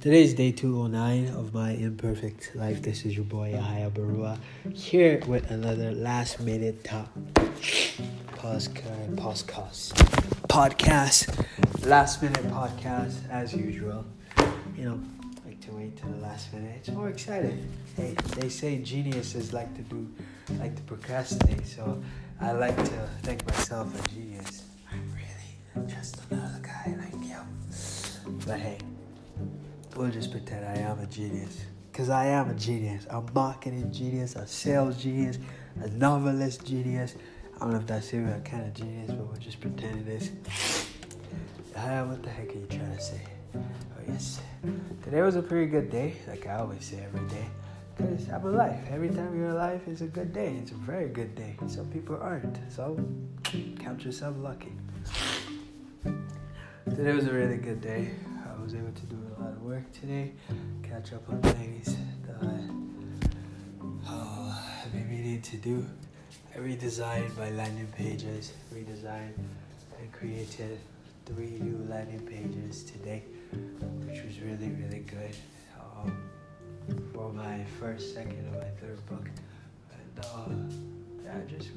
Today is day 209 of my imperfect life. This is your boy Yahya Barua here with another last minute top podcast. Last minute podcast as usual. You know, I like to wait till the last minute. It's more exciting. Hey, they say geniuses like to procrastinate. So I like to think myself a genius. I'm really just another guy like you. But hey, we'll just pretend I am a genius. Because I am a genius. I'm a marketing genius, a sales genius, a novelist genius. I don't know if that's even a kind of genius, but we'll just pretend it is. What the heck are you trying to say? Oh, yes. Today was a pretty good day, like I always say every day. Because I'm alive. Every time you're alive, it's a good day. It's a very good day. Some people aren't. So, count yourself lucky. Today was a really good day. I was able to do a lot of work today, catch up on things that I've been meaning to do. I redesigned my landing pages, and created 3 new landing pages today, which was really, really good. For my first, second, and my third book. And I just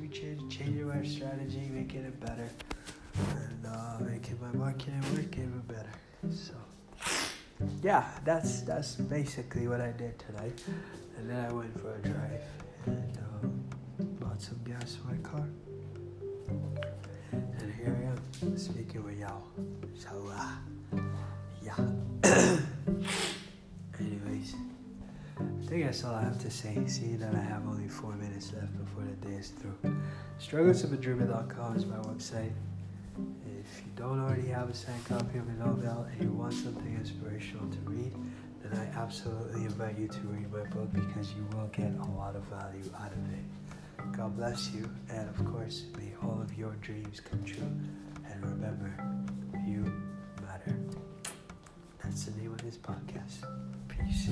changing my strategy, making it better, and making my marketing work even better. So, yeah, that's basically what I did tonight. And then I went for a drive and bought some gas for my car. And here I am, speaking with y'all. So, yeah. Anyways, I think that's all I have to say, seeing that I have only 4 minutes left before the day is through. StrugglesWithMadruba.com is my website. If you don't already have a signed copy of the novel and you want something inspirational to read, then I absolutely invite you to read my book because you will get a lot of value out of it. God bless you, and of course, may all of your dreams come true. And remember, you matter. That's the name of this podcast. Peace.